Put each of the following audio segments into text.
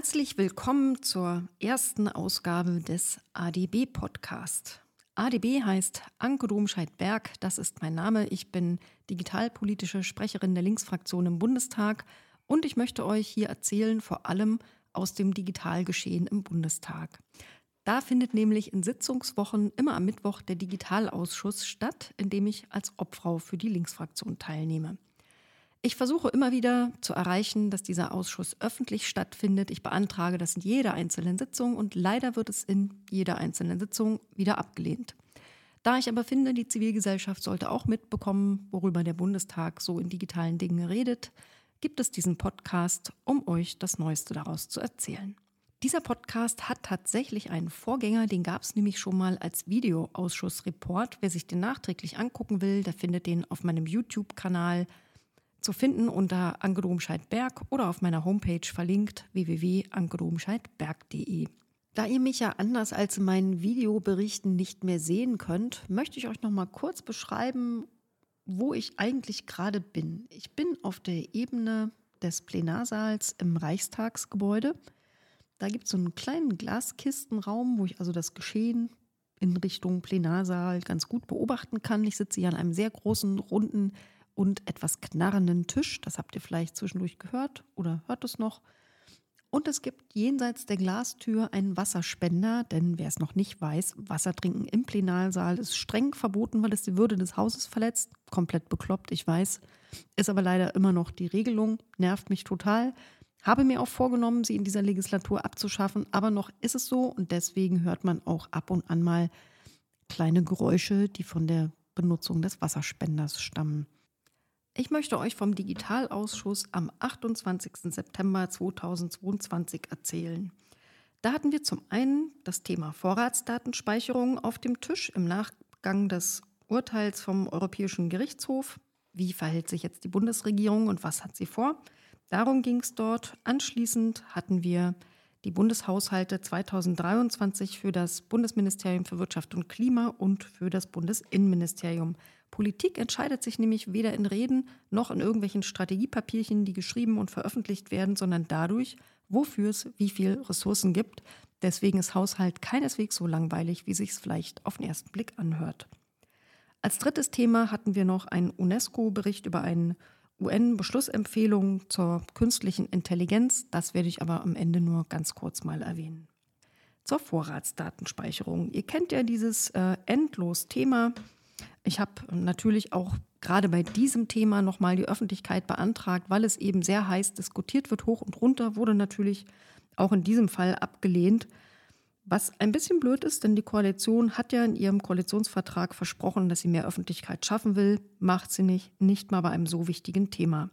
Herzlich willkommen zur ersten Ausgabe des ADB-Podcast. ADB heißt Anke Domscheit-Berg, das ist mein Name. Ich bin digitalpolitische Sprecherin der Linksfraktion im Bundestag und ich möchte euch hier erzählen, vor allem aus dem Digitalgeschehen im Bundestag. Da findet nämlich in Sitzungswochen immer am Mittwoch der Digitalausschuss statt, in dem ich als Obfrau für die Linksfraktion teilnehme. Ich versuche immer wieder zu erreichen, dass dieser Ausschuss öffentlich stattfindet. Ich beantrage das in jeder einzelnen Sitzung und leider wird es in jeder einzelnen Sitzung wieder abgelehnt. Da ich aber finde, die Zivilgesellschaft sollte auch mitbekommen, worüber der Bundestag so in digitalen Dingen redet, gibt es diesen Podcast, um euch das Neueste daraus zu erzählen. Dieser Podcast hat tatsächlich einen Vorgänger, den gab es nämlich schon mal als Videoausschussreport. Wer sich den nachträglich angucken will, der findet den auf meinem YouTube-Kanal zu finden unter Anke Domscheit-Berg oder auf meiner Homepage verlinkt www.ankedomscheit-berg.de. Da ihr mich ja anders als in meinen Videoberichten nicht mehr sehen könnt, möchte ich euch noch mal kurz beschreiben, wo ich eigentlich gerade bin. Ich bin auf der Ebene des Plenarsaals im Reichstagsgebäude. Da gibt es so einen kleinen Glaskistenraum, wo ich also das Geschehen in Richtung Plenarsaal ganz gut beobachten kann. Ich sitze hier an einem sehr großen, runden und etwas knarrenden Tisch. Das habt ihr vielleicht zwischendurch gehört oder hört es noch. Und es gibt jenseits der Glastür einen Wasserspender, denn wer es noch nicht weiß, Wasser trinken im Plenarsaal ist streng verboten, weil es die Würde des Hauses verletzt. Komplett bekloppt, ich weiß. Ist aber leider immer noch die Regelung, nervt mich total. Habe mir auch vorgenommen, sie in dieser Legislatur abzuschaffen, aber noch ist es so und deswegen hört man auch ab und an mal kleine Geräusche, die von der Benutzung des Wasserspenders stammen. Ich möchte euch vom Digitalausschuss am 28. September 2022 erzählen. Da hatten wir zum einen das Thema Vorratsdatenspeicherung auf dem Tisch im Nachgang des Urteils vom Europäischen Gerichtshof. Wie verhält sich jetzt die Bundesregierung und was hat sie vor? Darum ging es dort. Anschließend hatten wir die Bundeshaushalte 2023 für das Bundesministerium für Wirtschaft und Klima und für das Bundesinnenministerium. Politik entscheidet sich nämlich weder in Reden noch in irgendwelchen Strategiepapierchen, die geschrieben und veröffentlicht werden, sondern dadurch, wofür es wie viel Ressourcen gibt. Deswegen ist Haushalt keineswegs so langweilig, wie sich es vielleicht auf den ersten Blick anhört. Als drittes Thema hatten wir noch einen UNESCO-Bericht über einen UN-Beschlussempfehlung zur künstlichen Intelligenz. Das werde ich aber am Ende nur ganz kurz mal erwähnen. Zur Vorratsdatenspeicherung. Ihr kennt ja dieses endlos Thema. Ich habe natürlich auch gerade bei diesem Thema nochmal die Öffentlichkeit beantragt, weil es eben sehr heiß diskutiert wird, hoch und runter, wurde natürlich auch in diesem Fall abgelehnt. Was ein bisschen blöd ist, denn die Koalition hat ja in ihrem Koalitionsvertrag versprochen, dass sie mehr Öffentlichkeit schaffen will. Macht sie nicht, nicht mal bei einem so wichtigen Thema.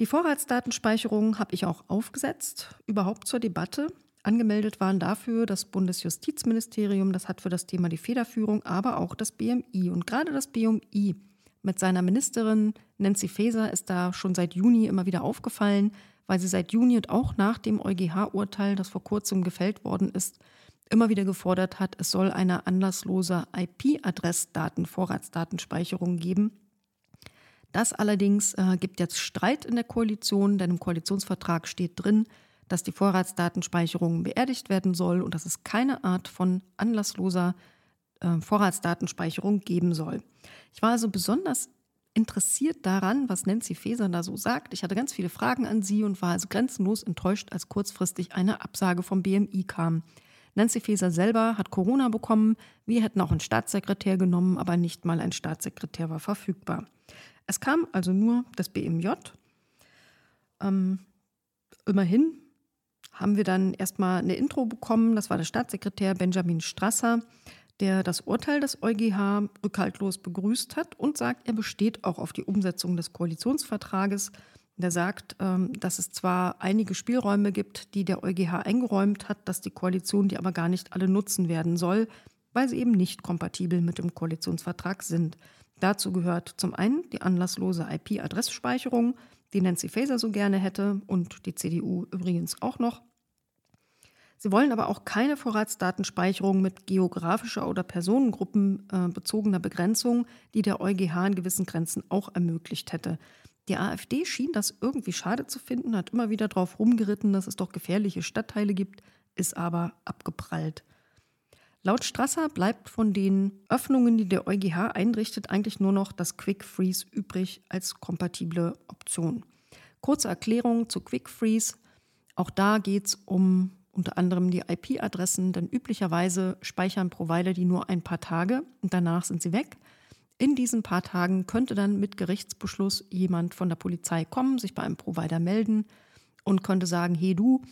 Die Vorratsdatenspeicherung habe ich auch aufgesetzt, überhaupt zur Debatte. Angemeldet waren dafür das Bundesjustizministerium, das hat für das Thema die Federführung, aber auch das BMI. Und gerade das BMI mit seiner Ministerin Nancy Faeser ist da schon seit Juni immer wieder aufgefallen, weil sie seit Juni und auch nach dem EuGH-Urteil, das vor kurzem gefällt worden ist, immer wieder gefordert hat, es soll eine anlasslose IP-Adressdaten-Vorratsdatenspeicherung geben. Das allerdings gibt jetzt Streit in der Koalition, denn im Koalitionsvertrag steht drin, dass die Vorratsdatenspeicherung beerdigt werden soll und dass es keine Art von anlassloser Vorratsdatenspeicherung geben soll. Ich war also besonders interessiert daran, was Nancy Faeser da so sagt. Ich hatte ganz viele Fragen an sie und war also grenzenlos enttäuscht, als kurzfristig eine Absage vom BMI kam. Nancy Faeser selber hat Corona bekommen. Wir hätten auch einen Staatssekretär genommen, aber nicht mal ein Staatssekretär war verfügbar. Es kam also nur das BMJ. Immerhin haben wir dann erstmal eine Intro bekommen. Das war der Staatssekretär Benjamin Strasser, der das Urteil des EuGH rückhaltlos begrüßt hat und sagt, er besteht auch auf die Umsetzung des Koalitionsvertrages. Der sagt, dass es zwar einige Spielräume gibt, die der EuGH eingeräumt hat, dass die Koalition die aber gar nicht alle nutzen werden soll, weil sie eben nicht kompatibel mit dem Koalitionsvertrag sind. Dazu gehört zum einen die anlasslose IP-Adressspeicherung, die Nancy Faeser so gerne hätte und die CDU übrigens auch noch. Sie wollen aber auch keine Vorratsdatenspeicherung mit geografischer oder personengruppenbezogener Begrenzung, die der EuGH in gewissen Grenzen auch ermöglicht hätte. Die AfD schien das irgendwie schade zu finden, hat immer wieder drauf rumgeritten, dass es doch gefährliche Stadtteile gibt, ist aber abgeprallt. Laut Strasser bleibt von den Öffnungen, die der EuGH einrichtet, eigentlich nur noch das Quick-Freeze übrig als kompatible Option. Kurze Erklärung zu Quick-Freeze. Auch da geht es um unter anderem die IP-Adressen, denn üblicherweise speichern Provider die nur ein paar Tage und danach sind sie weg. In diesen paar Tagen könnte dann mit Gerichtsbeschluss jemand von der Polizei kommen, sich bei einem Provider melden und könnte sagen, hey du,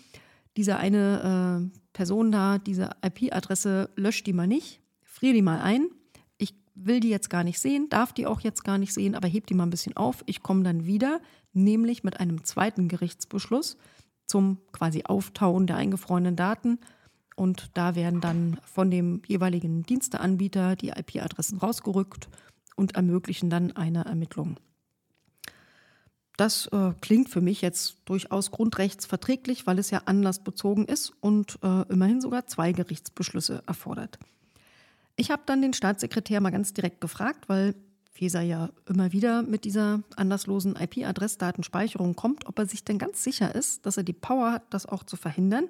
diese eine Person da, diese IP-Adresse, lösch die mal nicht, frier die mal ein. Ich will die jetzt gar nicht sehen, darf die auch jetzt gar nicht sehen, aber heb die mal ein bisschen auf. Ich komme dann wieder, nämlich mit einem zweiten Gerichtsbeschluss zum quasi Auftauen der eingefrorenen Daten. Und da werden dann von dem jeweiligen Diensteanbieter die IP-Adressen rausgerückt und ermöglichen dann eine Ermittlung. Das klingt für mich jetzt durchaus grundrechtsverträglich, weil es ja anlassbezogen ist und immerhin sogar 2 Gerichtsbeschlüsse erfordert. Ich habe dann den Staatssekretär mal ganz direkt gefragt, weil Faeser ja immer wieder mit dieser anlasslosen IP-Adressdatenspeicherung kommt, ob er sich denn ganz sicher ist, dass er die Power hat, das auch zu verhindern.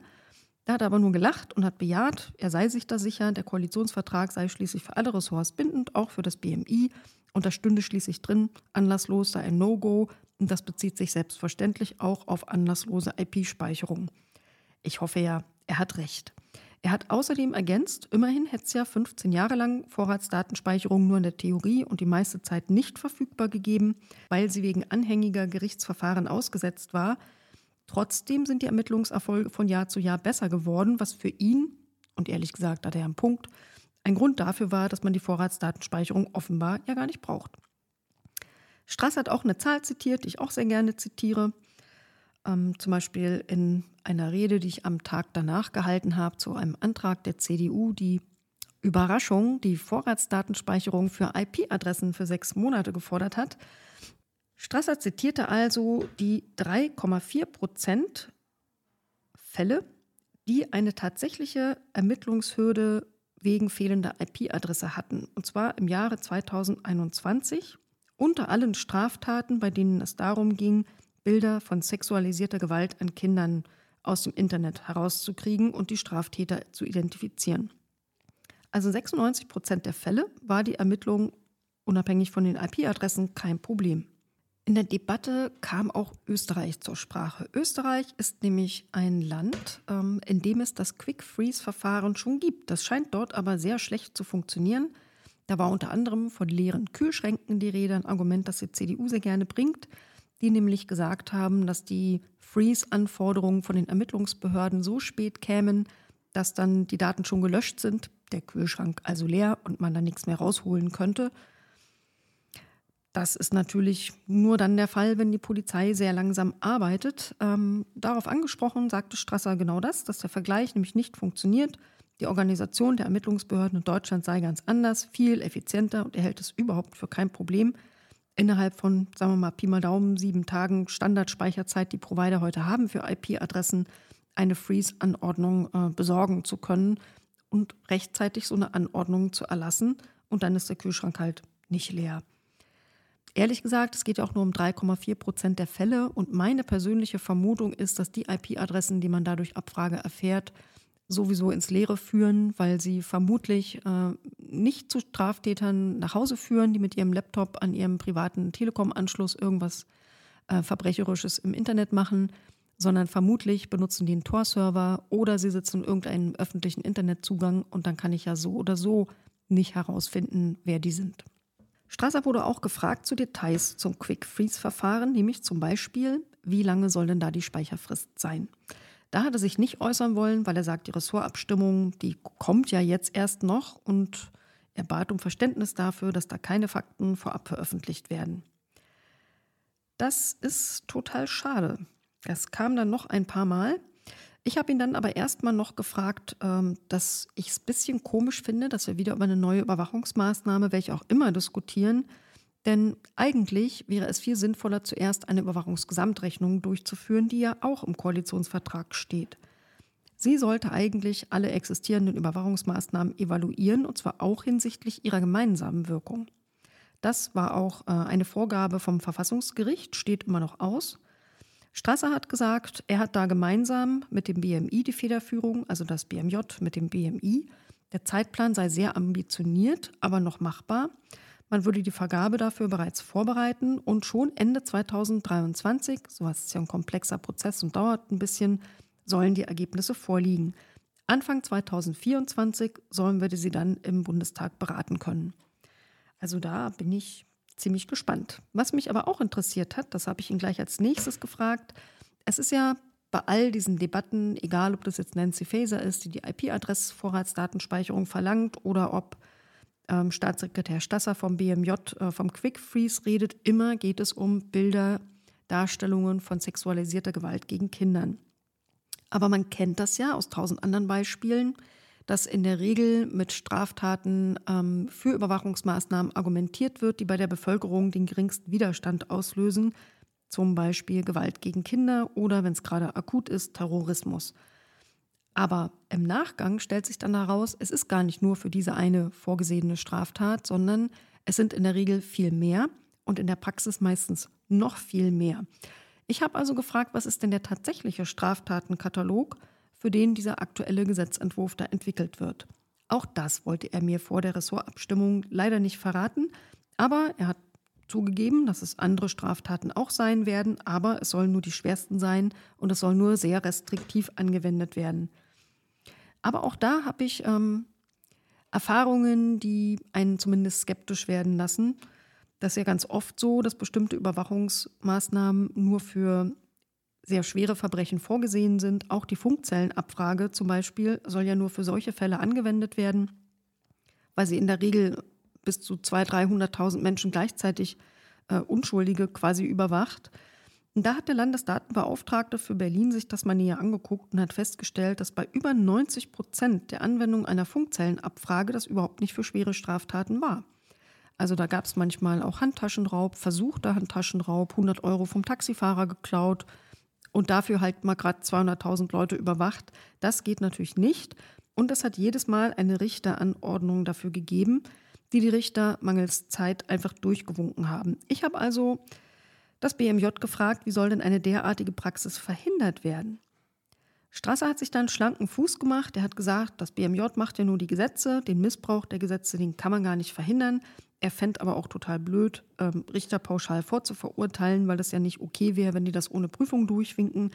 Er hat aber nur gelacht und hat bejaht, er sei sich da sicher, der Koalitionsvertrag sei schließlich für alle Ressorts bindend, auch für das BMI. Und da stünde schließlich drin, anlasslos sei ein No-Go. Und das bezieht sich selbstverständlich auch auf anlasslose IP-Speicherung. Ich hoffe ja, er hat recht. Er hat außerdem ergänzt, immerhin hätte es ja 15 Jahre lang Vorratsdatenspeicherung nur in der Theorie und die meiste Zeit nicht verfügbar gegeben, weil sie wegen anhängiger Gerichtsverfahren ausgesetzt war. Trotzdem sind die Ermittlungserfolge von Jahr zu Jahr besser geworden, was für ihn, und ehrlich gesagt hat er einen Punkt, ein Grund dafür war, dass man die Vorratsdatenspeicherung offenbar ja gar nicht braucht. Strasser hat auch eine Zahl zitiert, die ich auch sehr gerne zitiere. Zum Beispiel in einer Rede, die ich am Tag danach gehalten habe, zu einem Antrag der CDU, die Überraschung, die Vorratsdatenspeicherung für IP-Adressen für 6 Monate gefordert hat. Strasser zitierte also die 3,4% Fälle, die eine tatsächliche Ermittlungshürde wegen fehlender IP-Adresse hatten. Und zwar im Jahre 2021 unter allen Straftaten, bei denen es darum ging, Bilder von sexualisierter Gewalt an Kindern aus dem Internet herauszukriegen und die Straftäter zu identifizieren. Also 96% der Fälle war die Ermittlung unabhängig von den IP-Adressen kein Problem. In der Debatte kam auch Österreich zur Sprache. Österreich ist nämlich ein Land, in dem es das Quick-Freeze-Verfahren schon gibt. Das scheint dort aber sehr schlecht zu funktionieren. Da war unter anderem von leeren Kühlschränken die Rede, ein Argument, das die CDU sehr gerne bringt, die nämlich gesagt haben, dass die Freeze-Anforderungen von den Ermittlungsbehörden so spät kämen, dass dann die Daten schon gelöscht sind, der Kühlschrank also leer und man da nichts mehr rausholen könnte. Das ist natürlich nur dann der Fall, wenn die Polizei sehr langsam arbeitet. Darauf angesprochen sagte Strasser genau das, dass der Vergleich nämlich nicht funktioniert. Die Organisation der Ermittlungsbehörden in Deutschland sei ganz anders, viel effizienter und er hält es überhaupt für kein Problem. Innerhalb von, sagen wir mal, Pi mal Daumen, 7 Tagen Standardspeicherzeit, die Provider heute haben für IP-Adressen, eine Freeze-Anordnung besorgen zu können und rechtzeitig so eine Anordnung zu erlassen. Und dann ist der Kühlschrank halt nicht leer. Ehrlich gesagt, es geht ja auch nur um 3,4% der Fälle und meine persönliche Vermutung ist, dass die IP-Adressen, die man dadurch Abfrage erfährt, sowieso ins Leere führen, weil sie vermutlich nicht zu Straftätern nach Hause führen, die mit ihrem Laptop an ihrem privaten Telekom-Anschluss irgendwas Verbrecherisches im Internet machen, sondern vermutlich benutzen die einen Tor-Server oder sie sitzen in irgendeinem öffentlichen Internetzugang und dann kann ich ja so oder so nicht herausfinden, wer die sind. Strasser wurde auch gefragt zu Details zum Quick-Freeze-Verfahren, nämlich zum Beispiel, wie lange soll denn da die Speicherfrist sein? Da hat er sich nicht äußern wollen, weil er sagt, die Ressortabstimmung, die kommt ja jetzt erst noch und er bat um Verständnis dafür, dass da keine Fakten vorab veröffentlicht werden. Das ist total schade. Das kam dann noch ein paar Mal. Ich habe ihn dann aber erstmal noch gefragt, dass ich es ein bisschen komisch finde, dass wir wieder über eine neue Überwachungsmaßnahme, welche auch immer, diskutieren. Denn eigentlich wäre es viel sinnvoller, zuerst eine Überwachungsgesamtrechnung durchzuführen, die ja auch im Koalitionsvertrag steht. Sie sollte eigentlich alle existierenden Überwachungsmaßnahmen evaluieren, und zwar auch hinsichtlich ihrer gemeinsamen Wirkung. Das war auch eine Vorgabe vom Verfassungsgericht, steht immer noch aus. Strasser hat gesagt, er hat da gemeinsam mit dem BMI die Federführung, also das BMJ mit dem BMI. Der Zeitplan sei sehr ambitioniert, aber noch machbar. Man würde die Vergabe dafür bereits vorbereiten und schon Ende 2023, sowas ist ja ein komplexer Prozess und dauert ein bisschen, sollen die Ergebnisse vorliegen. Anfang 2024 sollen wir sie dann im Bundestag beraten können. Also da bin ich ziemlich gespannt. Was mich aber auch interessiert hat, das habe ich ihn gleich als nächstes gefragt, es ist ja bei all diesen Debatten, egal ob das jetzt Nancy Faeser ist, die die IP-Adressvorratsdatenspeicherung verlangt oder ob Staatssekretär Strasser vom BMJ vom Quick-Freeze redet, immer geht es um Bilder, Darstellungen von sexualisierter Gewalt gegen Kindern. Aber man kennt das ja aus 1000 anderen Beispielen, dass in der Regel mit Straftaten für Überwachungsmaßnahmen argumentiert wird, die bei der Bevölkerung den geringsten Widerstand auslösen, zum Beispiel Gewalt gegen Kinder oder, wenn es gerade akut ist, Terrorismus. Aber im Nachgang stellt sich dann heraus, es ist gar nicht nur für diese eine vorgesehene Straftat, sondern es sind in der Regel viel mehr und in der Praxis meistens noch viel mehr. Ich habe also gefragt, was ist denn der tatsächliche Straftatenkatalog, für den dieser aktuelle Gesetzentwurf da entwickelt wird. Auch das wollte er mir vor der Ressortabstimmung leider nicht verraten, aber er hat zugegeben, dass es andere Straftaten auch sein werden, aber es sollen nur die schwersten sein und es soll nur sehr restriktiv angewendet werden. Aber auch da habe ich Erfahrungen, die einen zumindest skeptisch werden lassen. Das ist ja ganz oft so, dass bestimmte Überwachungsmaßnahmen nur für sehr schwere Verbrechen vorgesehen sind. Auch die Funkzellenabfrage zum Beispiel soll ja nur für solche Fälle angewendet werden, weil sie in der Regel bis zu 200.000, 300.000 Menschen gleichzeitig Unschuldige quasi überwacht. Und da hat der Landesdatenbeauftragte für Berlin sich das mal näher angeguckt und hat festgestellt, dass bei über 90% der Anwendung einer Funkzellenabfrage das überhaupt nicht für schwere Straftaten war. Also da gab es manchmal auch Handtaschenraub, versuchter Handtaschenraub, 100 Euro vom Taxifahrer geklaut und dafür halt mal gerade 200.000 Leute überwacht. Das geht natürlich nicht. Und es hat jedes Mal eine Richteranordnung dafür gegeben, die Richter mangels Zeit einfach durchgewunken haben. Ich habe also das BMJ gefragt, wie soll denn eine derartige Praxis verhindert werden? Strasser hat sich dann schlanken Fuß gemacht. Er hat gesagt, das BMJ macht ja nur die Gesetze, den Missbrauch der Gesetze, den kann man gar nicht verhindern. Er fände aber auch total blöd, Richter pauschal vorzuverurteilen, weil das ja nicht okay wäre, wenn die das ohne Prüfung durchwinken.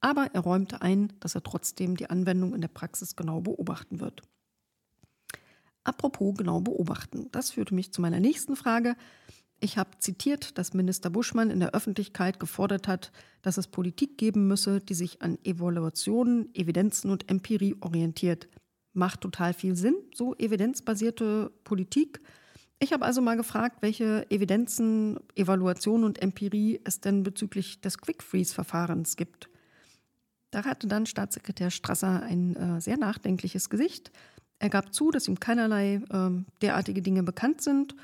Aber er räumte ein, dass er trotzdem die Anwendung in der Praxis genau beobachten wird. Apropos genau beobachten. Das führte mich zu meiner nächsten Frage. Ich habe zitiert, dass Minister Buschmann in der Öffentlichkeit gefordert hat, dass es Politik geben müsse, die sich an Evaluationen, Evidenzen und Empirie orientiert. Macht total viel Sinn, so evidenzbasierte Politik. Ich habe also mal gefragt, welche Evidenzen, Evaluationen und Empirie es denn bezüglich des Quick-Freeze-Verfahrens gibt. Da hatte dann Staatssekretär Strasser ein sehr nachdenkliches Gesicht. Er gab zu, dass ihm keinerlei derartige Dinge bekannt sind.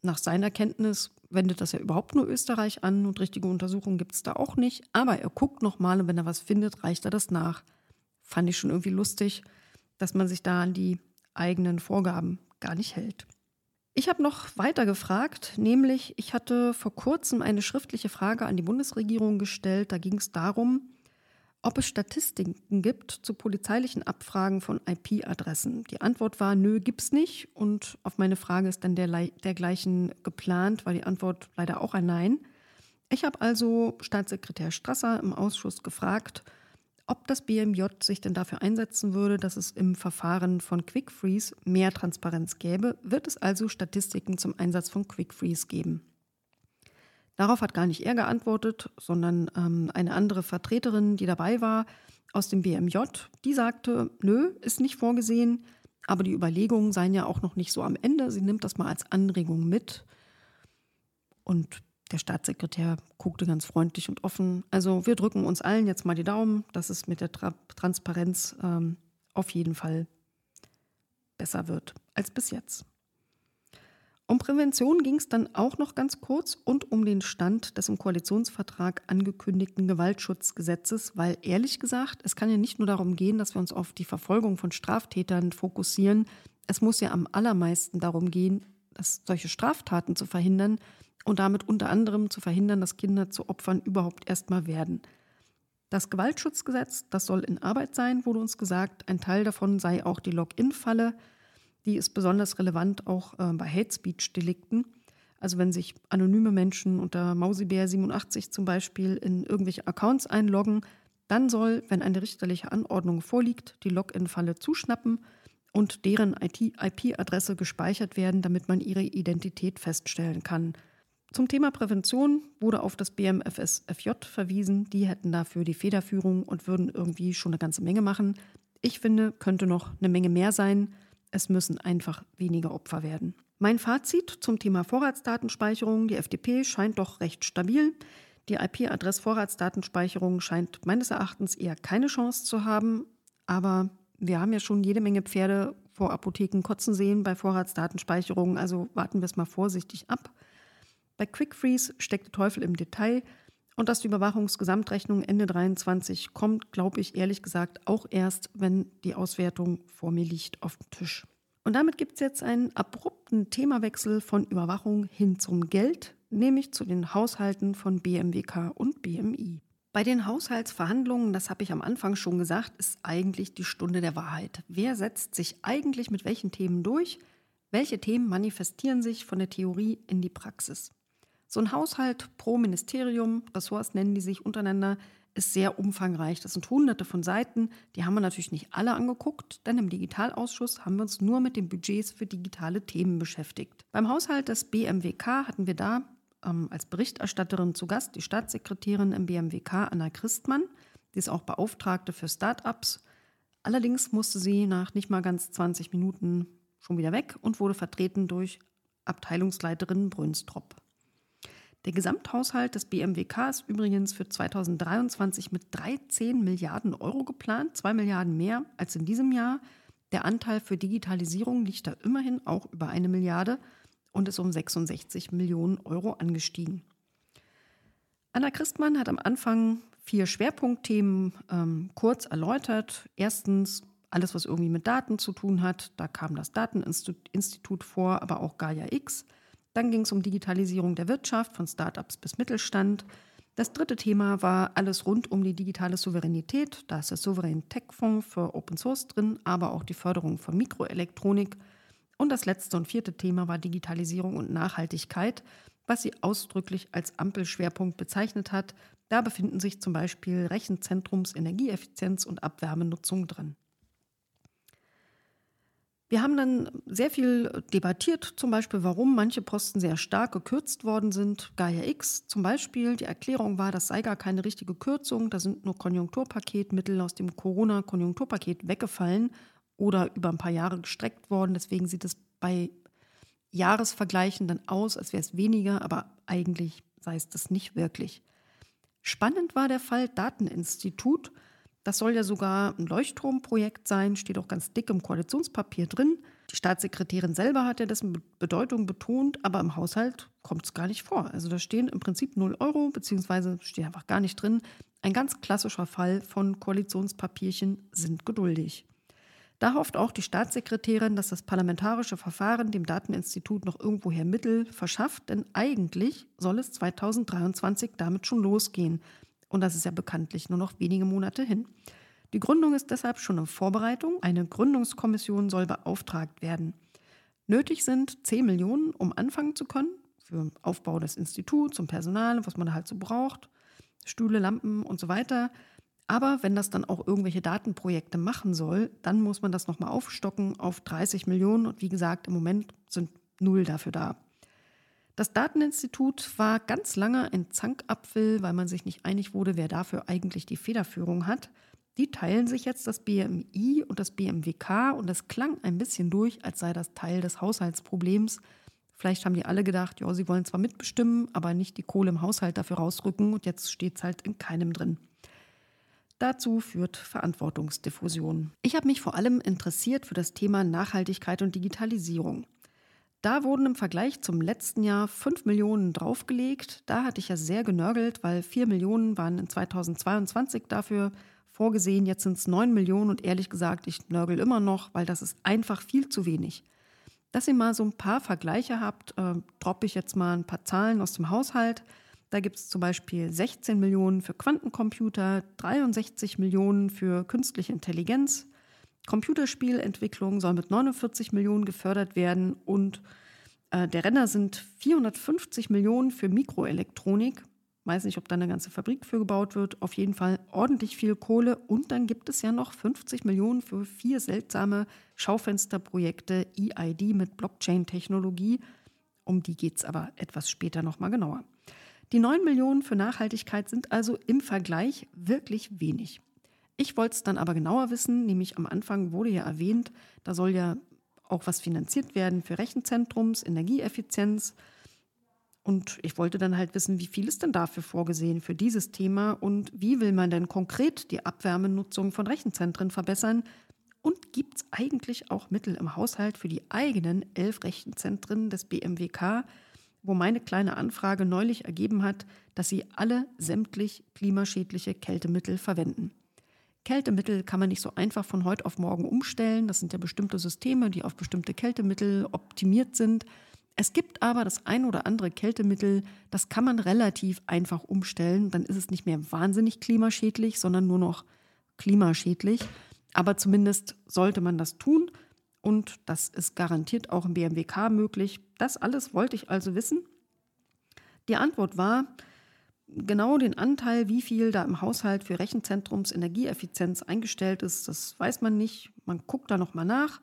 Nach seiner Kenntnis wendet das ja überhaupt nur Österreich an und richtige Untersuchungen gibt es da auch nicht. Aber er guckt nochmal und wenn er was findet, reicht er das nach. Fand ich schon irgendwie lustig, dass man sich da an die eigenen Vorgaben gar nicht hält. Ich habe noch weiter gefragt, nämlich ich hatte vor kurzem eine schriftliche Frage an die Bundesregierung gestellt. Da ging es darum, ob es Statistiken gibt zu polizeilichen Abfragen von IP-Adressen. Die Antwort war, nö, gibt's nicht. Und auf meine Frage ist dann dergleichen geplant, war die Antwort leider auch ein Nein. Ich habe also Staatssekretär Strasser im Ausschuss gefragt, ob das BMJ sich denn dafür einsetzen würde, dass es im Verfahren von Quick-Freeze mehr Transparenz gäbe. Wird es also Statistiken zum Einsatz von Quick-Freeze geben? Darauf hat gar nicht er geantwortet, sondern eine andere Vertreterin, die dabei war aus dem BMJ, die sagte, nö, ist nicht vorgesehen, aber die Überlegungen seien ja auch noch nicht so am Ende. Sie nimmt das mal als Anregung mit. Und der Staatssekretär guckte ganz freundlich und offen. Also wir drücken uns allen jetzt mal die Daumen, dass es mit der Transparenz auf jeden Fall besser wird als bis jetzt. Um Prävention ging es dann auch noch ganz kurz und um den Stand des im Koalitionsvertrag angekündigten Gewaltschutzgesetzes, weil ehrlich gesagt, es kann ja nicht nur darum gehen, dass wir uns auf die Verfolgung von Straftätern fokussieren. Es muss ja am allermeisten darum gehen, dass solche Straftaten zu verhindern und damit unter anderem zu verhindern, dass Kinder zu Opfern überhaupt erstmal werden. Das Gewaltschutzgesetz, das soll in Arbeit sein, wurde uns gesagt. Ein Teil davon sei auch die Login-Falle. Die ist besonders relevant auch bei Hate-Speech-Delikten. Also wenn sich anonyme Menschen unter Mausibär87 zum Beispiel in irgendwelche Accounts einloggen, dann soll, wenn eine richterliche Anordnung vorliegt, die Login-Falle zuschnappen und deren IP-Adresse gespeichert werden, damit man ihre Identität feststellen kann. Zum Thema Prävention wurde auf das BMFSFJ verwiesen. Die hätten dafür die Federführung und würden irgendwie schon eine ganze Menge machen. Ich finde, könnte noch eine Menge mehr sein. Es müssen einfach weniger Opfer werden. Mein Fazit zum Thema Vorratsdatenspeicherung. Die FDP scheint doch recht stabil. Die IP-Adress-Vorratsdatenspeicherung scheint meines Erachtens eher keine Chance zu haben. Aber wir haben ja schon jede Menge Pferde vor Apotheken kotzen sehen bei Vorratsdatenspeicherung. Also warten wir es mal vorsichtig ab. Bei Quick-Freeze steckt der Teufel im Detail. Und dass die Überwachungsgesamtrechnung Ende 2023 kommt, glaube ich ehrlich gesagt auch erst, wenn die Auswertung vor mir liegt auf dem Tisch. Und damit gibt es jetzt einen abrupten Themawechsel von Überwachung hin zum Geld, nämlich zu den Haushalten von BMWK und BMI. Bei den Haushaltsverhandlungen, das habe ich am Anfang schon gesagt, ist eigentlich die Stunde der Wahrheit. Wer setzt sich eigentlich mit welchen Themen durch? Welche Themen manifestieren sich von der Theorie in die Praxis? So ein Haushalt pro Ministerium, Ressorts nennen die sich untereinander, ist sehr umfangreich. Das sind hunderte von Seiten, die haben wir natürlich nicht alle angeguckt, denn im Digitalausschuss haben wir uns nur mit den Budgets für digitale Themen beschäftigt. Beim Haushalt des BMWK hatten wir da als Berichterstatterin zu Gast die Staatssekretärin im BMWK, Anna Christmann, die ist auch Beauftragte für Start-ups. Allerdings musste sie nach nicht mal ganz 20 Minuten schon wieder weg und wurde vertreten durch Abteilungsleiterin Brünnstrop. Der Gesamthaushalt des BMWK ist übrigens für 2023 mit 13 Milliarden Euro geplant, 2 Milliarden mehr als in diesem Jahr. Der Anteil für Digitalisierung liegt da immerhin auch über 1 Milliarde und ist um 66 Millionen Euro angestiegen. Anna Christmann hat am Anfang 4 Schwerpunktthemen kurz erläutert. Erstens alles, was irgendwie mit Daten zu tun hat. Da kam das Dateninstitut vor, aber auch GAIA-X. Dann ging es um Digitalisierung der Wirtschaft, von Startups bis Mittelstand. Das dritte Thema war alles rund um die digitale Souveränität. Da ist der Souverän-Tech-Fonds für Open Source drin, aber auch die Förderung von Mikroelektronik. Und das letzte und vierte Thema war Digitalisierung und Nachhaltigkeit, was sie ausdrücklich als Ampelschwerpunkt bezeichnet hat. Da befinden sich zum Beispiel Rechenzentrums, Energieeffizienz und Abwärmenutzung drin. Wir haben dann sehr viel debattiert, zum Beispiel, warum manche Posten sehr stark gekürzt worden sind. GAIA-X zum Beispiel, die Erklärung war, das sei gar keine richtige Kürzung, da sind nur Konjunkturpaketmittel aus dem Corona-Konjunkturpaket weggefallen oder über ein paar Jahre gestreckt worden. Deswegen sieht es bei Jahresvergleichen dann aus, als wäre es weniger, aber eigentlich sei es das nicht wirklich. Spannend war der Fall Dateninstitut. Das soll ja sogar ein Leuchtturmprojekt sein, steht auch ganz dick im Koalitionspapier drin. Die Staatssekretärin selber hat ja dessen Bedeutung betont, aber im Haushalt kommt es gar nicht vor. Also da stehen im Prinzip 0 Euro, beziehungsweise steht einfach gar nicht drin. Ein ganz klassischer Fall von Koalitionspapierchen sind geduldig. Da hofft auch die Staatssekretärin, dass das parlamentarische Verfahren dem Dateninstitut noch irgendwoher Mittel verschafft, denn eigentlich soll es 2023 damit schon losgehen. Und das ist ja bekanntlich nur noch wenige Monate hin. Die Gründung ist deshalb schon in Vorbereitung. Eine Gründungskommission soll beauftragt werden. Nötig sind 10 Millionen, um anfangen zu können, für den Aufbau des Instituts, zum Personal, was man da halt so braucht, Stühle, Lampen und so weiter. Aber wenn das dann auch irgendwelche Datenprojekte machen soll, dann muss man das nochmal aufstocken auf 30 Millionen. Und wie gesagt, im Moment sind 0 dafür da. Das Dateninstitut war ganz lange ein Zankapfel, weil man sich nicht einig wurde, wer dafür eigentlich die Federführung hat. Die teilen sich jetzt das BMI und das BMWK und das klang ein bisschen durch, als sei das Teil des Haushaltsproblems. Vielleicht haben die alle gedacht, ja, sie wollen zwar mitbestimmen, aber nicht die Kohle im Haushalt dafür rausrücken und jetzt steht es halt in keinem drin. Dazu führt Verantwortungsdiffusion. Ich habe mich vor allem interessiert für das Thema Nachhaltigkeit und Digitalisierung. Da wurden im Vergleich zum letzten Jahr 5 Millionen draufgelegt. Da hatte ich ja sehr genörgelt, weil 4 Millionen waren in 2022 dafür vorgesehen. Jetzt sind es 9 Millionen und ehrlich gesagt, ich nörgel immer noch, weil das ist einfach viel zu wenig. Dass ihr mal so ein paar Vergleiche habt, droppe ich jetzt mal ein paar Zahlen aus dem Haushalt. Da gibt es zum Beispiel 16 Millionen für Quantencomputer, 63 Millionen für künstliche Intelligenz. Computerspielentwicklung soll mit 49 Millionen gefördert werden und der Renner sind 450 Millionen für Mikroelektronik. Weiß nicht, ob da eine ganze Fabrik für gebaut wird. Auf jeden Fall ordentlich viel Kohle. Und dann gibt es ja noch 50 Millionen für 4 seltsame Schaufensterprojekte EID mit Blockchain-Technologie. Um die geht es aber etwas später nochmal genauer. Die 9 Millionen für Nachhaltigkeit sind also im Vergleich wirklich wenig. Ich wollte es dann aber genauer wissen, nämlich am Anfang wurde ja erwähnt, da soll ja auch was finanziert werden für Rechenzentrums, Energieeffizienz. Und ich wollte dann halt wissen, wie viel ist denn dafür vorgesehen für dieses Thema und wie will man denn konkret die Abwärmenutzung von Rechenzentren verbessern? Und gibt es eigentlich auch Mittel im Haushalt für die eigenen 11 Rechenzentren des BMWK, wo meine kleine Anfrage neulich ergeben hat, dass sie alle sämtlich klimaschädliche Kältemittel verwenden? Kältemittel kann man nicht so einfach von heute auf morgen umstellen. Das sind ja bestimmte Systeme, die auf bestimmte Kältemittel optimiert sind. Es gibt aber das ein oder andere Kältemittel, das kann man relativ einfach umstellen. Dann ist es nicht mehr wahnsinnig klimaschädlich, sondern nur noch klimaschädlich. Aber zumindest sollte man das tun. Und das ist garantiert auch im BMWK möglich. Das alles wollte ich also wissen. Die Antwort war, genau den Anteil, wie viel da im Haushalt für Rechenzentrums Energieeffizienz eingestellt ist, das weiß man nicht. Man guckt da nochmal nach.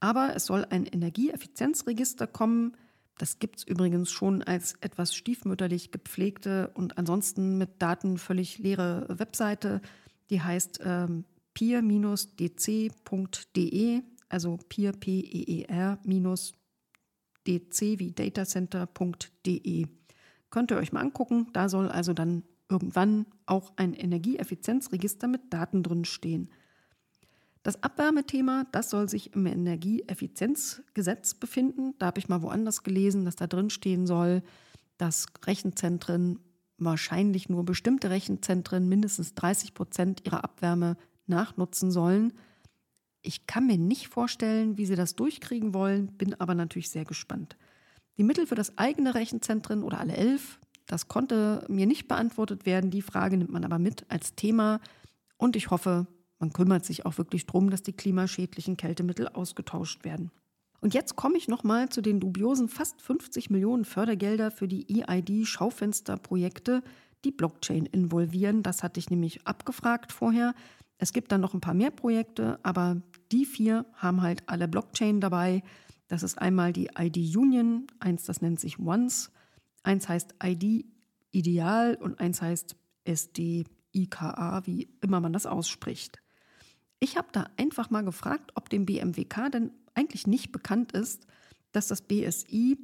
Aber es soll ein Energieeffizienzregister kommen. Das gibt es übrigens schon als etwas stiefmütterlich gepflegte und ansonsten mit Daten völlig leere Webseite. Die heißt peer-dc.de, also peer-dc wie datacenter.de. Könnt ihr euch mal angucken. Da soll also dann irgendwann auch ein Energieeffizienzregister mit Daten drin stehen. Das Abwärmethema, das soll sich im Energieeffizienzgesetz befinden. Da habe ich mal woanders gelesen, dass da drin stehen soll, dass Rechenzentren, wahrscheinlich nur bestimmte Rechenzentren, mindestens 30% ihrer Abwärme nachnutzen sollen. Ich kann mir nicht vorstellen, wie sie das durchkriegen wollen, bin aber natürlich sehr gespannt. Die Mittel für das eigene Rechenzentren oder alle 11, das konnte mir nicht beantwortet werden. Die Frage nimmt man aber mit als Thema und ich hoffe, man kümmert sich auch wirklich darum, dass die klimaschädlichen Kältemittel ausgetauscht werden. Und jetzt komme ich nochmal zu den dubiosen fast 50 Millionen Fördergelder für die EID-Schaufensterprojekte, die Blockchain involvieren. Das hatte ich nämlich abgefragt vorher. Es gibt dann noch ein paar mehr Projekte, aber die 4 haben halt alle Blockchain dabei. Das ist einmal die ID Union, eins das nennt sich ONCE, eins heißt ID Ideal und eins heißt SDIKA, wie immer man das ausspricht. Ich habe da einfach mal gefragt, ob dem BMWK denn eigentlich nicht bekannt ist, dass das BSI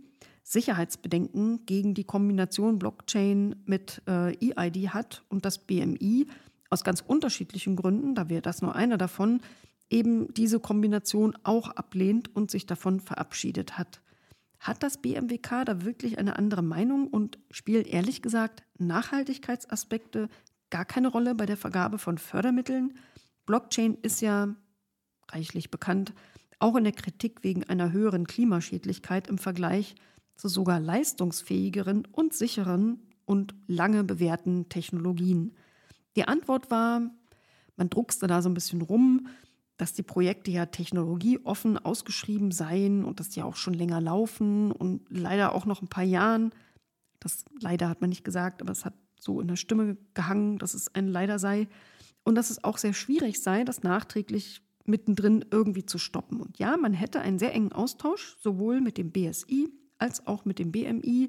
Sicherheitsbedenken gegen die Kombination Blockchain mit EID hat und das BMI aus ganz unterschiedlichen Gründen, da wäre das nur einer davon, eben diese Kombination auch ablehnt und sich davon verabschiedet hat. Hat das BMWK da wirklich eine andere Meinung und spielen ehrlich gesagt Nachhaltigkeitsaspekte gar keine Rolle bei der Vergabe von Fördermitteln? Blockchain ist ja reichlich bekannt, auch in der Kritik wegen einer höheren Klimaschädlichkeit im Vergleich zu sogar leistungsfähigeren und sicheren und lange bewährten Technologien. Die Antwort war, man druckste da so ein bisschen rum, dass die Projekte ja technologieoffen ausgeschrieben seien und dass die auch schon länger laufen und leider auch noch ein paar Jahren. Das leider hat man nicht gesagt, aber es hat so in der Stimme gehangen, dass es ein Leider sei. Und dass es auch sehr schwierig sei, das nachträglich mittendrin irgendwie zu stoppen. Und ja, man hätte einen sehr engen Austausch, sowohl mit dem BSI als auch mit dem BMI.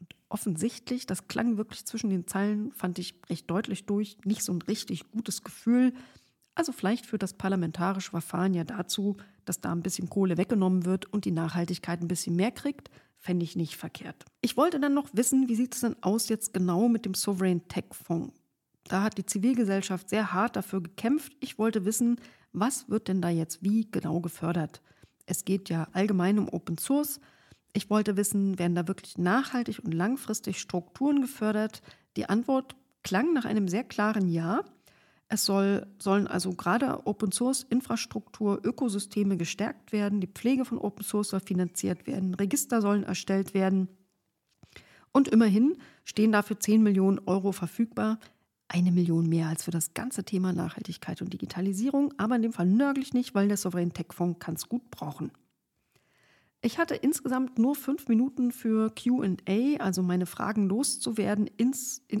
Und offensichtlich, das klang wirklich zwischen den Zeilen, fand ich recht deutlich durch, nicht so ein richtig gutes Gefühl. Also vielleicht führt das parlamentarische Verfahren ja dazu, dass da ein bisschen Kohle weggenommen wird und die Nachhaltigkeit ein bisschen mehr kriegt, fände ich nicht verkehrt. Ich wollte dann noch wissen, wie sieht es denn aus jetzt genau mit dem Souverän-Tech-Fonds? Da hat die Zivilgesellschaft sehr hart dafür gekämpft. Ich wollte wissen, was wird denn da jetzt wie genau gefördert? Es geht ja allgemein um Open Source. Ich wollte wissen, werden da wirklich nachhaltig und langfristig Strukturen gefördert? Die Antwort klang nach einem sehr klaren Ja. Es sollen also gerade Open-Source-Infrastruktur, Ökosysteme gestärkt werden, die Pflege von Open-Source soll finanziert werden, Register sollen erstellt werden. Und immerhin stehen dafür 10 Millionen Euro verfügbar, 1 Million mehr als für das ganze Thema Nachhaltigkeit und Digitalisierung. Aber in dem Fall nörgle ich nicht, weil der Souverän-Tech-Fonds kann es gut brauchen. Ich hatte insgesamt nur 5 Minuten für Q&A, also meine Fragen loszuwerden,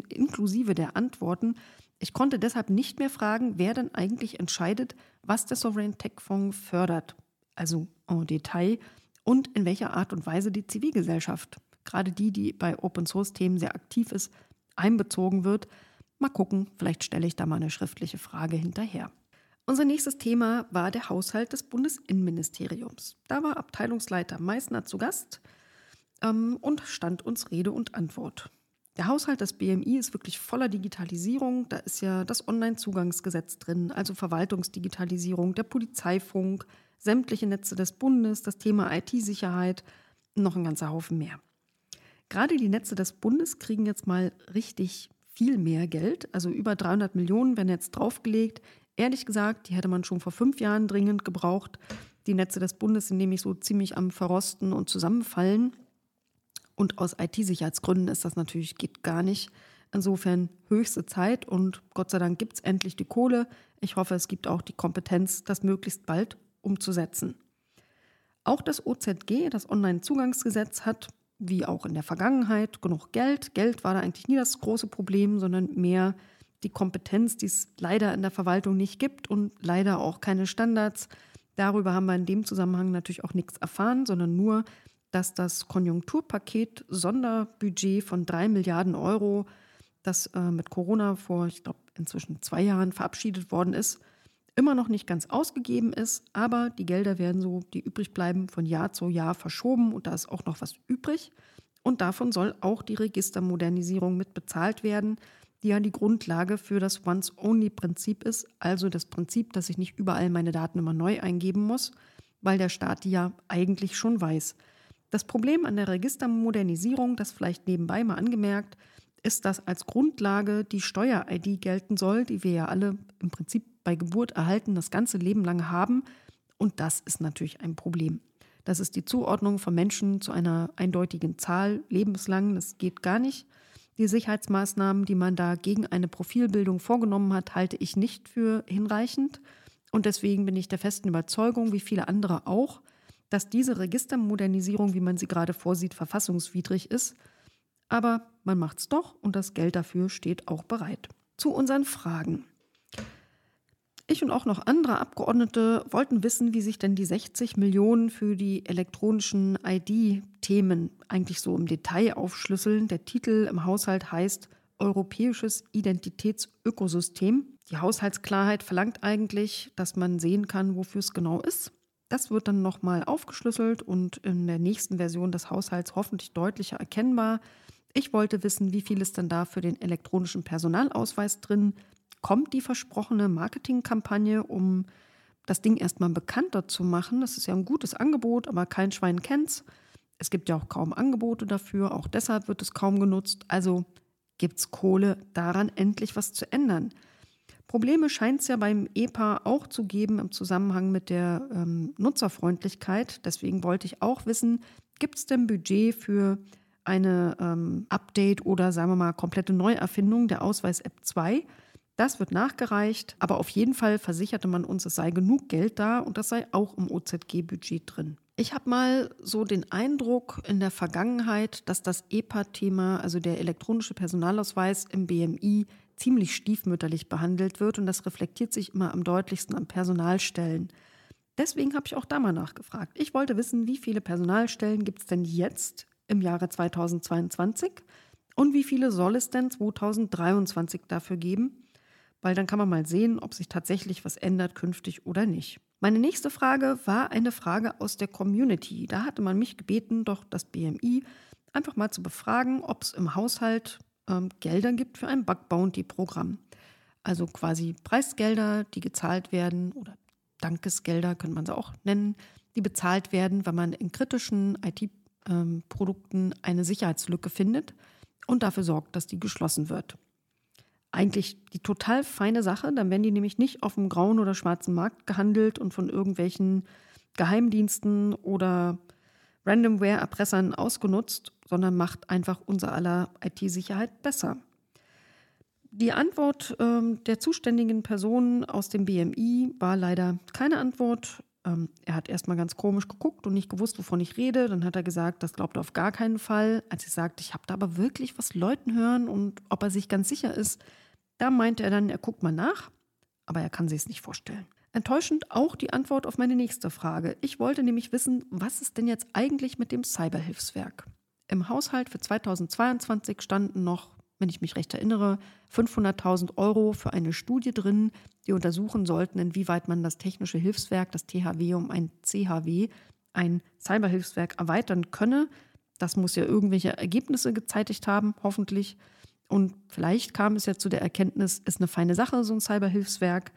inklusive der Antworten. Ich konnte deshalb nicht mehr fragen, wer denn eigentlich entscheidet, was der Souverän-Tech-Fonds fördert, also en Detail, und in welcher Art und Weise die Zivilgesellschaft, gerade die bei Open-Source-Themen sehr aktiv ist, einbezogen wird. Mal gucken, vielleicht stelle ich da mal eine schriftliche Frage hinterher. Unser nächstes Thema war der Haushalt des Bundesinnenministeriums. Da war Abteilungsleiter Meissner zu Gast und stand uns Rede und Antwort. Der Haushalt des BMI ist wirklich voller Digitalisierung. Da ist ja das Onlinezugangsgesetz drin, also Verwaltungsdigitalisierung, der Polizeifunk, sämtliche Netze des Bundes, das Thema IT-Sicherheit und noch ein ganzer Haufen mehr. Gerade die Netze des Bundes kriegen jetzt mal richtig viel mehr Geld. Also über 300 Millionen werden jetzt draufgelegt. Ehrlich gesagt, die hätte man schon vor 5 Jahren dringend gebraucht. Die Netze des Bundes sind nämlich so ziemlich am Verrosten und zusammenfallen. Und aus IT-Sicherheitsgründen ist das natürlich, geht gar nicht. Insofern höchste Zeit und Gott sei Dank gibt es endlich die Kohle. Ich hoffe, es gibt auch die Kompetenz, das möglichst bald umzusetzen. Auch das OZG, das Onlinezugangsgesetz, hat, wie auch in der Vergangenheit, genug Geld. Geld war da eigentlich nie das große Problem, sondern mehr die Kompetenz, die es leider in der Verwaltung nicht gibt und leider auch keine Standards. Darüber haben wir in dem Zusammenhang natürlich auch nichts erfahren, sondern nur, dass das Konjunkturpaket Sonderbudget von 3 Milliarden Euro, das mit Corona vor, ich glaube, inzwischen 2 Jahren verabschiedet worden ist, immer noch nicht ganz ausgegeben ist. Aber die Gelder werden so, die übrig bleiben, von Jahr zu Jahr verschoben. Und da ist auch noch was übrig. Und davon soll auch die Registermodernisierung mit bezahlt werden, die ja die Grundlage für das Once-Only-Prinzip ist. Also das Prinzip, dass ich nicht überall meine Daten immer neu eingeben muss, weil der Staat die ja eigentlich schon weiß. Das Problem an der Registermodernisierung, das vielleicht nebenbei mal angemerkt, ist, dass als Grundlage die Steuer-ID gelten soll, die wir ja alle im Prinzip bei Geburt erhalten, das ganze Leben lang haben. Und das ist natürlich ein Problem. Das ist die Zuordnung von Menschen zu einer eindeutigen Zahl lebenslang. Das geht gar nicht. Die Sicherheitsmaßnahmen, die man da gegen eine Profilbildung vorgenommen hat, halte ich nicht für hinreichend. Und deswegen bin ich der festen Überzeugung, wie viele andere auch, dass diese Registermodernisierung, wie man sie gerade vorsieht, verfassungswidrig ist. Aber man macht's doch und das Geld dafür steht auch bereit. Zu unseren Fragen. Ich und auch noch andere Abgeordnete wollten wissen, wie sich denn die 60 Millionen für die elektronischen ID-Themen eigentlich so im Detail aufschlüsseln. Der Titel im Haushalt heißt Europäisches Identitätsökosystem. Die Haushaltsklarheit verlangt eigentlich, dass man sehen kann, wofür es genau ist. Das wird dann nochmal aufgeschlüsselt und in der nächsten Version des Haushalts hoffentlich deutlicher erkennbar. Ich wollte wissen, wie viel ist denn da für den elektronischen Personalausweis drin? Kommt die versprochene Marketingkampagne, um das Ding erstmal bekannter zu machen? Das ist ja ein gutes Angebot, aber kein Schwein kennt's. Es gibt ja auch kaum Angebote dafür, auch deshalb wird es kaum genutzt. Also gibt's Kohle, daran endlich was zu ändern. Probleme scheint es ja beim EPA auch zu geben im Zusammenhang mit der Nutzerfreundlichkeit. Deswegen wollte ich auch wissen, gibt es denn Budget für eine Update oder sagen wir mal komplette Neuerfindung der Ausweis-App 2? Das wird nachgereicht, aber auf jeden Fall versicherte man uns, es sei genug Geld da und das sei auch im OZG-Budget drin. Ich habe mal so den Eindruck in der Vergangenheit, dass das EPA-Thema, also der elektronische Personalausweis im BMI, ziemlich stiefmütterlich behandelt wird und das reflektiert sich immer am deutlichsten an Personalstellen. Deswegen habe ich auch da mal nachgefragt. Ich wollte wissen, wie viele Personalstellen gibt es denn jetzt im Jahre 2022 und wie viele soll es denn 2023 dafür geben, weil dann kann man mal sehen, ob sich tatsächlich was ändert künftig oder nicht. Meine nächste Frage war eine Frage aus der Community. Da hatte man mich gebeten, doch das BMI einfach mal zu befragen, ob es im Haushalt Gelder gibt für ein Bug-Bounty-Programm. Also quasi Preisgelder, die gezahlt werden, oder Dankesgelder könnte man sie auch nennen, die bezahlt werden, wenn man in kritischen IT-Produkten eine Sicherheitslücke findet und dafür sorgt, dass die geschlossen wird. eigentlich die total feine Sache. Dann werden die nämlich nicht auf dem grauen oder schwarzen Markt gehandelt und von irgendwelchen Geheimdiensten oder Ransomware-Erpressern ausgenutzt, sondern macht einfach unser aller IT-Sicherheit besser. Die Antwort der zuständigen Person aus dem BMI war leider keine Antwort. Er hat erstmal ganz komisch geguckt und nicht gewusst, wovon ich rede. Dann hat er gesagt, das glaubt er auf gar keinen Fall. Als ich sagte, ich habe da aber wirklich was Leuten hören und ob er sich ganz sicher ist, da meinte er dann, er guckt mal nach, aber er kann sich es nicht vorstellen. Enttäuschend auch die Antwort auf meine nächste Frage. Ich wollte nämlich wissen, was ist denn jetzt eigentlich mit dem Cyberhilfswerk? Im Haushalt für 2022 standen noch, wenn ich mich recht erinnere, 500.000 Euro für eine Studie drin, die untersuchen sollten, inwieweit man das technische Hilfswerk, das THW, um ein CHW, ein Cyberhilfswerk erweitern könne. Das muss ja irgendwelche Ergebnisse gezeitigt haben, hoffentlich. Und vielleicht kam es ja zu der Erkenntnis, ist eine feine Sache, so ein Cyberhilfswerk.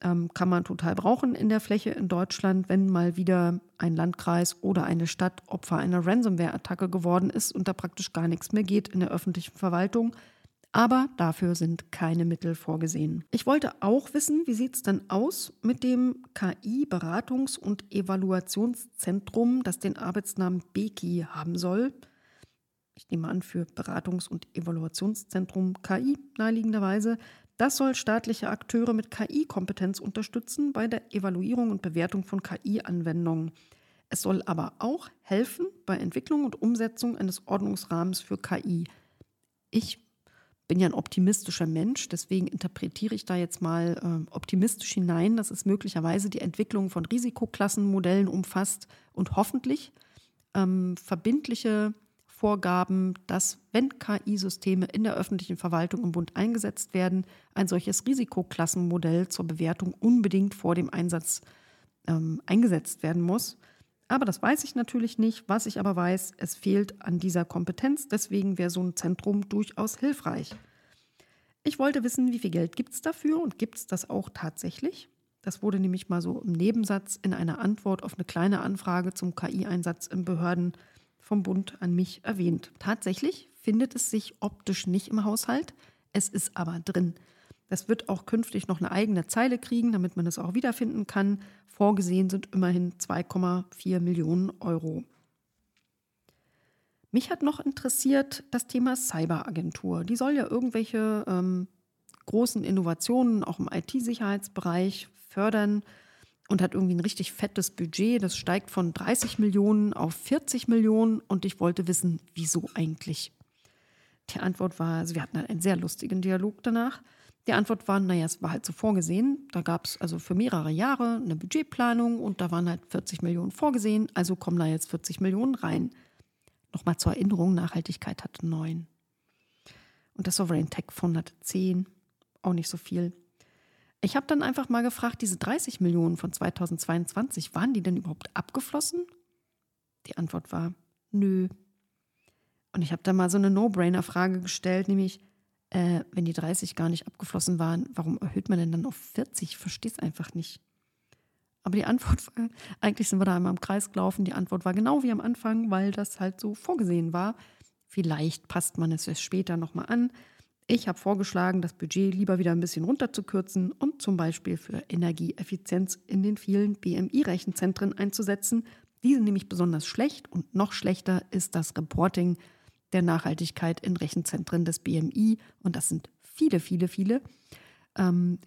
Kann man total brauchen in der Fläche in Deutschland, wenn mal wieder ein Landkreis oder eine Stadt Opfer einer Ransomware-Attacke geworden ist und da praktisch gar nichts mehr geht in der öffentlichen Verwaltung. Aber dafür sind keine Mittel vorgesehen. Ich wollte auch wissen, wie sieht es denn aus mit dem KI-Beratungs- und Evaluationszentrum, das den Arbeitsnamen Beki haben soll. Ich nehme an, für Beratungs- und Evaluationszentrum KI naheliegenderweise. Das soll staatliche Akteure mit KI-Kompetenz unterstützen bei der Evaluierung und Bewertung von KI-Anwendungen. Es soll aber auch helfen bei Entwicklung und Umsetzung eines Ordnungsrahmens für KI. Ich bin ja ein optimistischer Mensch, deswegen interpretiere ich da jetzt mal optimistisch hinein, dass es möglicherweise die Entwicklung von Risikoklassenmodellen umfasst und hoffentlich verbindliche Vorgaben, dass, wenn KI-Systeme in der öffentlichen Verwaltung im Bund eingesetzt werden, ein solches Risikoklassenmodell zur Bewertung unbedingt vor dem Einsatz eingesetzt werden muss. Aber das weiß ich natürlich nicht. Was ich aber weiß, es fehlt an dieser Kompetenz. Deswegen wäre so ein Zentrum durchaus hilfreich. Ich wollte wissen, wie viel Geld gibt es dafür und gibt es das auch tatsächlich? Das wurde nämlich mal so im Nebensatz in einer Antwort auf eine kleine Anfrage zum KI-Einsatz in Behörden vom Bund an mich erwähnt. Tatsächlich findet es sich optisch nicht im Haushalt, es ist aber drin. Das wird auch künftig noch eine eigene Zeile kriegen, damit man es auch wiederfinden kann. Vorgesehen sind immerhin 2,4 Millionen Euro. Mich hat noch interessiert das Thema Cyberagentur. Die soll ja irgendwelche großen Innovationen auch im IT-Sicherheitsbereich fördern. Und hat irgendwie ein richtig fettes Budget, das steigt von 30 Millionen auf 40 Millionen und ich wollte wissen, wieso eigentlich? Die Antwort war, also wir hatten einen sehr lustigen Dialog danach. Die Antwort war, naja, es war halt so vorgesehen, da gab es also für mehrere Jahre eine Budgetplanung und da waren halt 40 Millionen vorgesehen, also kommen da jetzt 40 Millionen rein. Nochmal zur Erinnerung, Nachhaltigkeit hatte 9. Und das Souverän-Tech-Fonds hatte 10, auch nicht so viel. Ich habe dann einfach mal gefragt, diese 30 Millionen von 2022, waren die denn überhaupt abgeflossen? Die Antwort war, nö. Und ich habe dann mal so eine No-Brainer-Frage gestellt, nämlich, wenn die 30 gar nicht abgeflossen waren, warum erhöht man denn dann auf 40? Ich verstehe es einfach nicht. Aber die Antwort war, eigentlich sind wir da einmal im Kreis gelaufen, die Antwort war genau wie am Anfang, weil das halt so vorgesehen war. Vielleicht passt man es erst später nochmal an. Ich habe vorgeschlagen, das Budget lieber wieder ein bisschen runterzukürzen und zum Beispiel für Energieeffizienz in den vielen BMI-Rechenzentren einzusetzen. Die sind nämlich besonders schlecht und noch schlechter ist das Reporting der Nachhaltigkeit in Rechenzentren des BMI. Und das sind viele, viele, viele.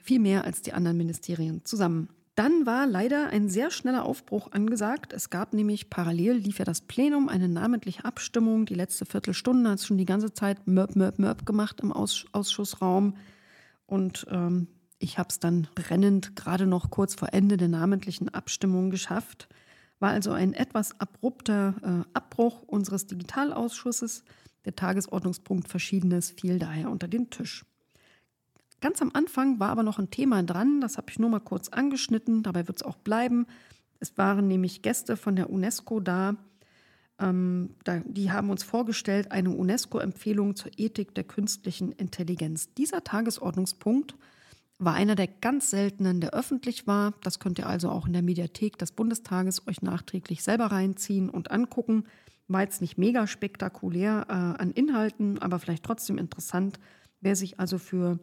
Viel mehr als die anderen Ministerien zusammen. Dann war leider ein sehr schneller Aufbruch angesagt. Es gab nämlich parallel, lief ja das Plenum, eine namentliche Abstimmung. Die letzte Viertelstunde hat es schon die ganze Zeit Mörp gemacht im Ausschussraum. Und ich habe es dann brennend gerade noch kurz vor Ende der namentlichen Abstimmung geschafft. War also ein etwas abrupter Abbruch unseres Digitalausschusses. Der Tagesordnungspunkt Verschiedenes fiel daher unter den Tisch. Ganz am Anfang war aber noch ein Thema dran, das habe ich nur mal kurz angeschnitten, dabei wird es auch bleiben. Es waren nämlich Gäste von der UNESCO da, die haben uns vorgestellt eine UNESCO-Empfehlung zur Ethik der künstlichen Intelligenz. Dieser Tagesordnungspunkt war einer der ganz seltenen, der öffentlich war. Das könnt ihr also auch in der Mediathek des Bundestages euch nachträglich selber reinziehen und angucken. War jetzt nicht mega spektakulär an Inhalten, aber vielleicht trotzdem interessant, wer sich also für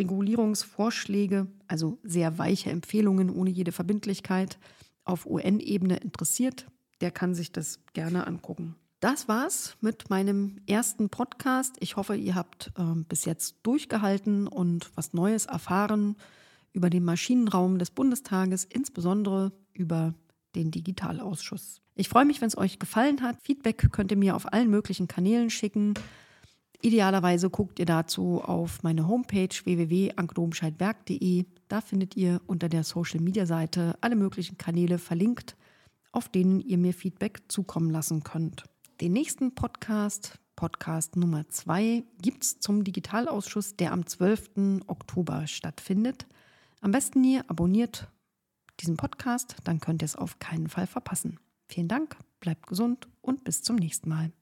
Regulierungsvorschläge, also sehr weiche Empfehlungen ohne jede Verbindlichkeit, auf UN-Ebene interessiert, der kann sich das gerne angucken. Das war's mit meinem ersten Podcast. Ich hoffe, ihr habt bis jetzt durchgehalten und was Neues erfahren über den Maschinenraum des Bundestages, insbesondere über den Digitalausschuss. Ich freue mich, wenn es euch gefallen hat. Feedback könnt ihr mir auf allen möglichen Kanälen schicken. Idealerweise guckt ihr dazu auf meine Homepage www.ankedomscheit-berg.de. Da findet ihr unter der Social-Media-Seite alle möglichen Kanäle verlinkt, auf denen ihr mir Feedback zukommen lassen könnt. Den nächsten Podcast, Podcast Nummer 2, gibt es zum Digitalausschuss, der am 12. Oktober stattfindet. Am besten ihr abonniert diesen Podcast, dann könnt ihr es auf keinen Fall verpassen. Vielen Dank, bleibt gesund und bis zum nächsten Mal.